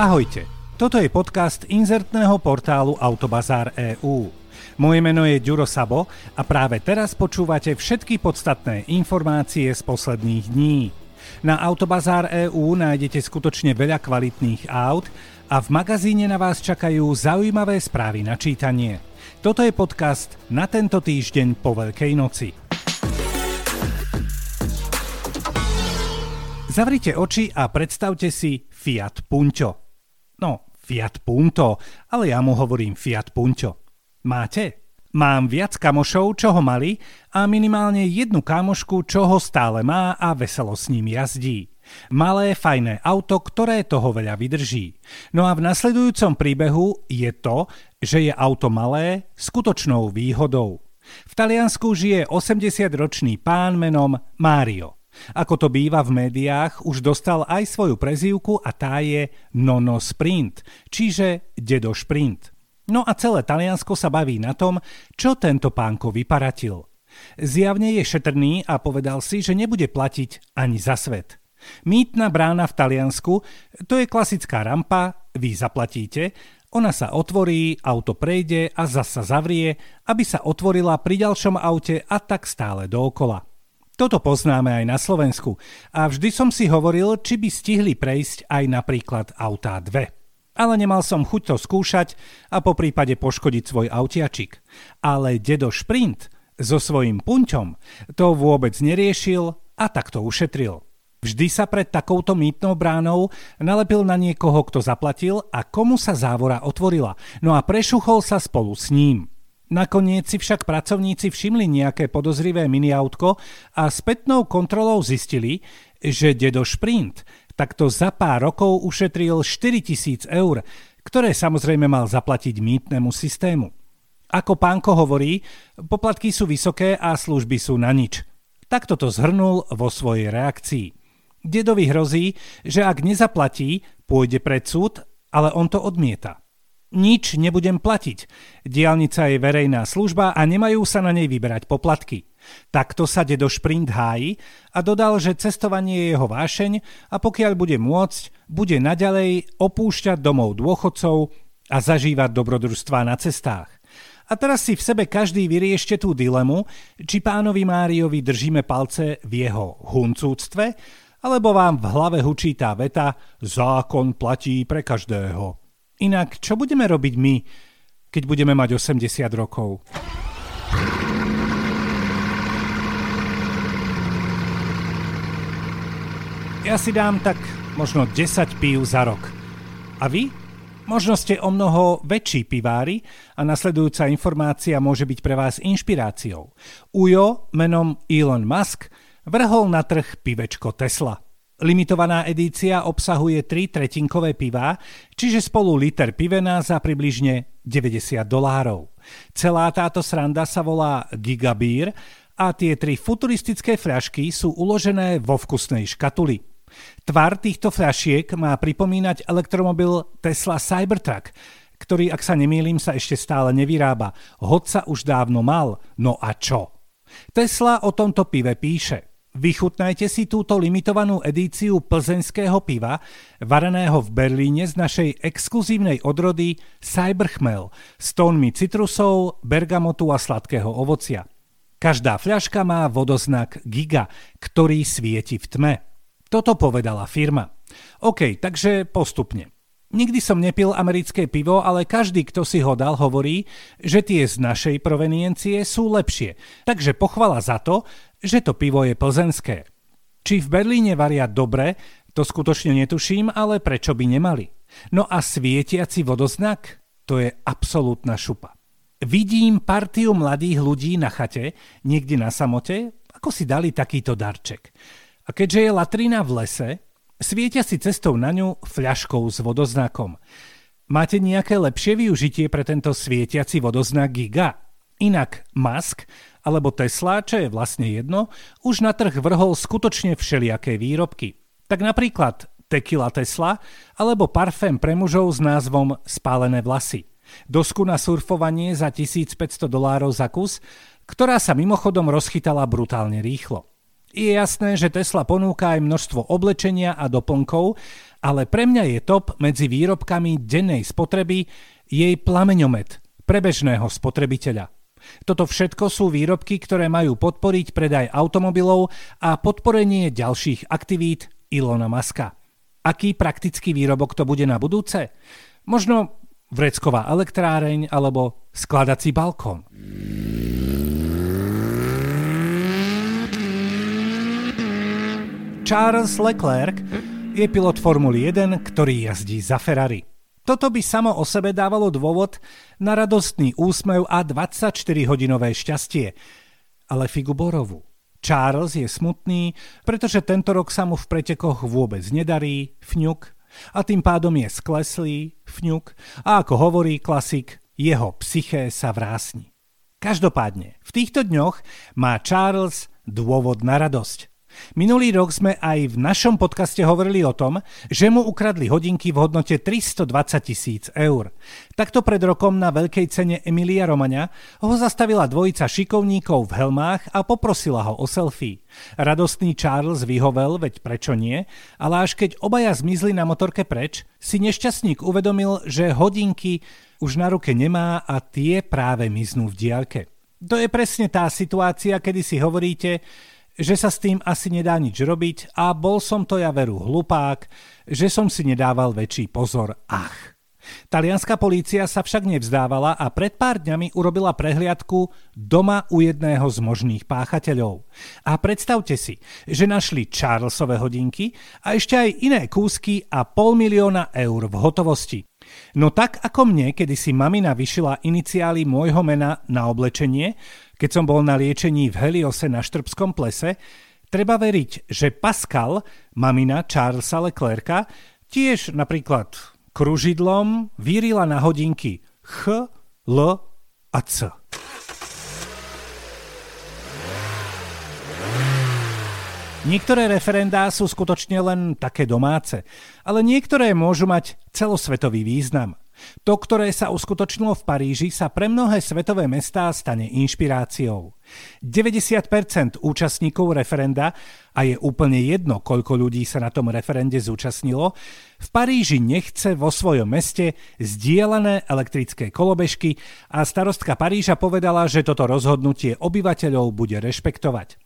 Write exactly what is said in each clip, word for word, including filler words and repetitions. Ahojte, toto je podcast inzertného portálu Autobazár bodka e u. Moje meno je Ďuro Sabo a práve teraz počúvate všetky podstatné informácie z posledných dní. Na Autobazár bodka e u nájdete skutočne veľa kvalitných aut a v magazíne na vás čakajú zaujímavé správy na čítanie. Toto je podcast na tento týždeň po Veľkej noci. Zavrite oči a predstavte si Fiat Punto. No, Fiat Punto, ale ja mu hovorím Fiat Punto. Máte? Mám viac kamošov, čo ho mali, a minimálne jednu kamošku, čo ho stále má a veselo s ním jazdí. Malé, fajné auto, ktoré toho veľa vydrží. No a v nasledujúcom príbehu je to, že je auto malé skutočnou výhodou. V Taliansku žije osemdesiatročný pán menom Mario. Ako to býva v médiách, už dostal aj svoju prezývku a tá je Nonno Sprint, čiže dedo šprint. No a celé Taliansko sa baví na tom, čo tento pánko vyparatil. Zjavne je šetrný a povedal si, že nebude platiť ani za svet. Mýtna brána v Taliansku, to je klasická rampa, vy zaplatíte, ona sa otvorí, auto prejde a zasa zavrie, aby sa otvorila pri ďalšom aute a tak stále dookola. Toto poznáme aj na Slovensku a vždy som si hovoril, či by stihli prejsť aj napríklad autá dve. Ale nemal som chuť to skúšať a po prípade poškodiť svoj autiačik. Ale dedo Šprint so svojím punťom to vôbec neriešil a tak to ušetril. Vždy sa pred takouto mýtnou bránou nalepil na niekoho, kto zaplatil a komu sa závora otvorila, no a prešuchol sa spolu s ním. Nakoniec si však pracovníci všimli nejaké podozrivé miniautko a spätnou kontrolou zistili, že dedo Šprint takto za pár rokov ušetril štyritisíc eur, ktoré samozrejme mal zaplatiť mýtnemu systému. Ako pánko hovorí, poplatky sú vysoké a služby sú na nič. Takto to zhrnul vo svojej reakcii. Dedovi hrozí, že ak nezaplatí, pôjde pred súd, ale on to odmieta. Nič nebudem platiť. Diaľnica je verejná služba a nemajú sa na nej vyberať poplatky. Takto sa dedo Šprint háji a dodal, že cestovanie je jeho vášeň a pokiaľ bude môcť, bude naďalej opúšťať domov dôchodcov a zažívať dobrodružstvá na cestách. A teraz si v sebe každý vyriešte tú dilemu, či pánovi Máriovi držíme palce v jeho huncúctve, alebo vám v hlave hučí tá veta zákon platí pre každého. Inak, čo budeme robiť my, keď budeme mať osemdesiat rokov? Ja si dám tak možno desať pív za rok. A vy? Možno ste o mnoho väčší pivári a nasledujúca informácia môže byť pre vás inšpiráciou. Ujo menom Elon Musk vrhol na trh pivečko Tesla. Limitovaná edícia obsahuje tri tretinkové piva, čiže spolu liter pivena za približne deväťdesiat dolárov. Celá táto sranda sa volá Gigabír a tie tri futuristické fľašky sú uložené vo vkusnej škatuli. Tvar týchto fľašiek má pripomínať elektromobil Tesla Cybertruck, ktorý, ak sa nemýlim, sa ešte stále nevyrába, hoď sa už dávno mal. No a čo? Tesla o tomto pive píše: vychutnajte si túto limitovanú edíciu plzeňského piva, vareného v Berlíne z našej exkluzívnej odrody Cyberchmel s tónmi citrusov, bergamotu a sladkého ovocia. Každá fľaška má vodoznak Giga, ktorý svieti v tme. Toto povedala firma. OK, takže postupne. Nikdy som nepil americké pivo, ale každý, kto si ho dal, hovorí, že tie z našej proveniencie sú lepšie. Takže pochvala za to, že to pivo je plzenské. Či v Berlíne varia dobre, to skutočne netuším, ale prečo by nemali? No a svietiaci vodoznak? To je absolútna šupa. Vidím partiu mladých ľudí na chate, niekde na samote, ako si dali takýto darček. A keďže je latrina v lese, svietia si cestou na ňu fľaškou s vodoznakom. Máte nejaké lepšie využitie pre tento svietiaci vodoznak Giga? Inak Musk alebo Tesla, čo je vlastne jedno, už na trh vrhol skutočne všelijaké výrobky. Tak napríklad tequila Tesla alebo parfém pre mužov s názvom Spálené vlasy. Dosku na surfovanie za tisícpäťsto dolárov za kus, ktorá sa mimochodom rozchytala brutálne rýchlo. Je jasné, že Tesla ponúka aj množstvo oblečenia a doplnkov, ale pre mňa je top medzi výrobkami dennej spotreby jej plameňomet pre bežného spotrebiteľa. Toto všetko sú výrobky, ktoré majú podporiť predaj automobilov a podporenie ďalších aktivít Elona Muska. Aký praktický výrobok to bude na budúce? Možno vrecková elektráreň alebo skladací balkón. Charles Leclerc je pilot Formuly jeden, ktorý jazdí za Ferrari. Toto by samo o sebe dávalo dôvod na radostný úsmev a dvadsaťštyri hodinové šťastie. Ale figu borovu. Charles je smutný, pretože tento rok sa mu v pretekoch vôbec nedarí, fňuk, a tým pádom je skleslý, fňuk, a ako hovorí klasik, jeho psyché sa vrásni. Každopádne, v týchto dňoch má Charles dôvod na radosť. Minulý rok sme aj v našom podcaste hovorili o tom, že mu ukradli hodinky v hodnote tristodvadsať tisíc eur. Takto pred rokom na veľkej cene Emilia Romagna ho zastavila dvojica šikovníkov v helmách a poprosila ho o selfie. Radostný Charles vyhovel, veď prečo nie, ale až keď obaja zmizli na motorke preč, si nešťastník uvedomil, že hodinky už na ruke nemá a tie práve miznú v diaľke. To je presne tá situácia, kedy si hovoríte, že sa s tým asi nedá nič robiť a bol som to ja veru hlupák, že som si nedával väčší pozor, ach. Talianská polícia sa však nevzdávala a pred pár dňami urobila prehliadku doma u jedného z možných páchateľov. A predstavte si, že našli Charlesove hodinky a ešte aj iné kúsky a pol milióna eur v hotovosti. No tak ako mne, kedy si mamina vyšila iniciály môjho mena na oblečenie, keď som bol na liečení v Heliose na Štrbskom Plese, treba veriť, že Pascal, mamina Charlesa Leclerca, tiež napríklad kružidlom vyrila na hodinky H, L a C. Niektoré referendá sú skutočne len také domáce, ale niektoré môžu mať celosvetový význam. To, ktoré sa uskutočnilo v Paríži, sa pre mnohé svetové mestá stane inšpiráciou. deväťdesiat percent účastníkov referenda, a je úplne jedno, koľko ľudí sa na tom referende zúčastnilo, v Paríži nechce vo svojom meste zdieľané elektrické kolobežky a starostka Paríža povedala, že toto rozhodnutie obyvateľov bude rešpektovať.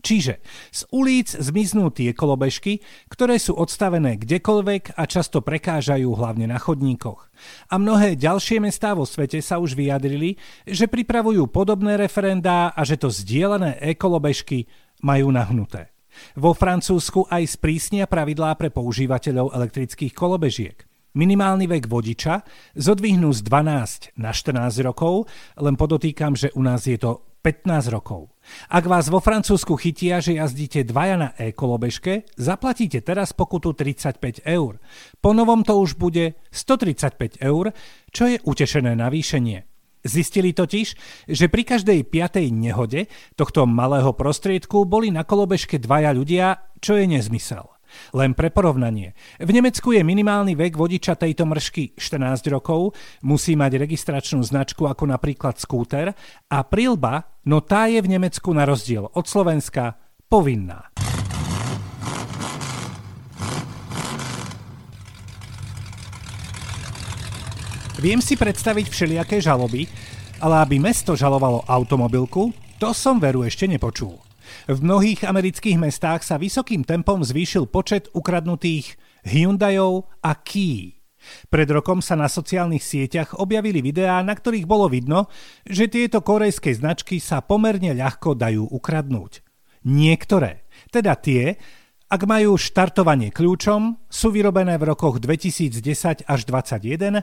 Čiže z ulic zmiznú tie kolobežky, ktoré sú odstavené kdekoľvek a často prekážajú hlavne na chodníkoch. A mnohé ďalšie mestá vo svete sa už vyjadrili, že pripravujú podobné referendá a že to zdieľané ekolobežky majú nahnuté. Vo Francúzsku aj sprísnia pravidlá pre používateľov elektrických kolobežiek. Minimálny vek vodiča zodvihnú z dvanásť na štrnásť rokov, len podotýkam, že u nás je to pätnásť rokov. Ak vás vo Francúzsku chytia, že jazdíte dvaja na e-kolobežke, zaplatíte teraz pokutu tridsaťpäť eur. Po novom to už bude stotridsaťpäť eur, čo je utešené navýšenie. Zistili totiž, že pri každej piatej nehode tohto malého prostriedku boli na kolobežke dvaja ľudia, čo je nezmysel. Len pre porovnanie. V Nemecku je minimálny vek vodiča tejto mršky štrnásť rokov, musí mať registračnú značku ako napríklad skúter a prilba, no tá je v Nemecku na rozdiel od Slovenska povinná. Viem si predstaviť všelijaké žaloby, ale aby mesto žalovalo automobilku, to som veru ešte nepočul. V mnohých amerických mestách sa vysokým tempom zvýšil počet ukradnutých Hyundaiov a Kia. Pred rokom sa na sociálnych sieťach objavili videá, na ktorých bolo vidno, že tieto korejské značky sa pomerne ľahko dajú ukradnúť. Niektoré, teda tie, ak majú štartovanie kľúčom, sú vyrobené v rokoch dvetisícdesať až dvadsaťjeden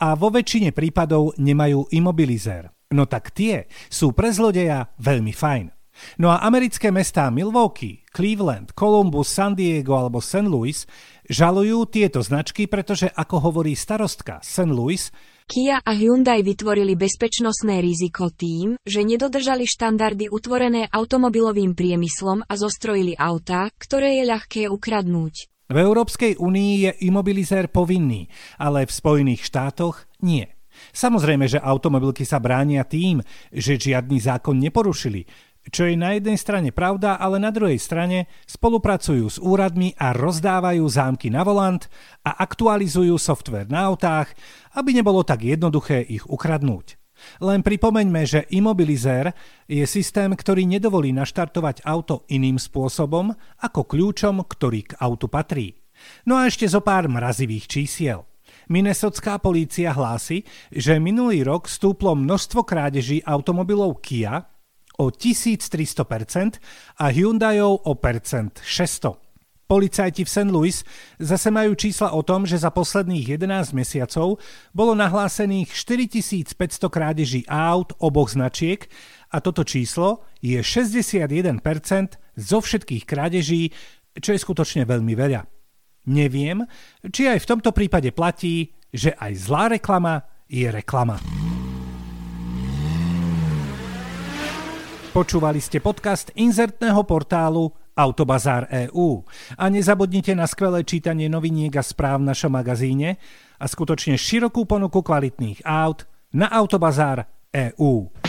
a vo väčšine prípadov nemajú imobilizér. No tak tie sú pre zlodeja veľmi fajn. No a americké mestá Milwaukee, Cleveland, Columbus, San Diego alebo Saint Louis žalujú tieto značky, pretože ako hovorí starostka Saint Louis, Kia a Hyundai vytvorili bezpečnostné riziko tým, že nedodržali štandardy utvorené automobilovým priemyslom a zostrojili autá, ktoré je ľahké ukradnúť. V Európskej únii je imobilizér povinný, ale v Spojených štátoch nie. Samozrejme, že automobilky sa bránia tým, že žiadny zákon neporušili, Čo je na jednej strane pravda, ale na druhej strane spolupracujú s úradmi a rozdávajú zámky na volant a aktualizujú softvér na autách, aby nebolo tak jednoduché ich ukradnúť. Len pripomeňme, že imobilizér je systém, ktorý nedovolí naštartovať auto iným spôsobom ako kľúčom, ktorý k autu patrí. No a ešte zo pár mrazivých čísiel. Minnesotská polícia hlási, že minulý rok stúplo množstvo krádeží automobilov Kia o tisíctristo percent a Hyundaiov o percent šesťsto. Policajti v Saint Louis zase majú čísla o tom, že za posledných jedenásť mesiacov bolo nahlásených štyritisícpäťsto krádeží aut oboch značiek a toto číslo je šesťdesiatjeden percent zo všetkých krádeží, čo je skutočne veľmi veľa. Neviem, či aj v tomto prípade platí, že aj zlá reklama je reklama. Počúvali ste podcast inzertného portálu Autobazár bodka e u a nezabudnite na skvelé čítanie noviniek a správ v našom magazíne a skutočne širokú ponuku kvalitných aut na Autobazár bodka e u.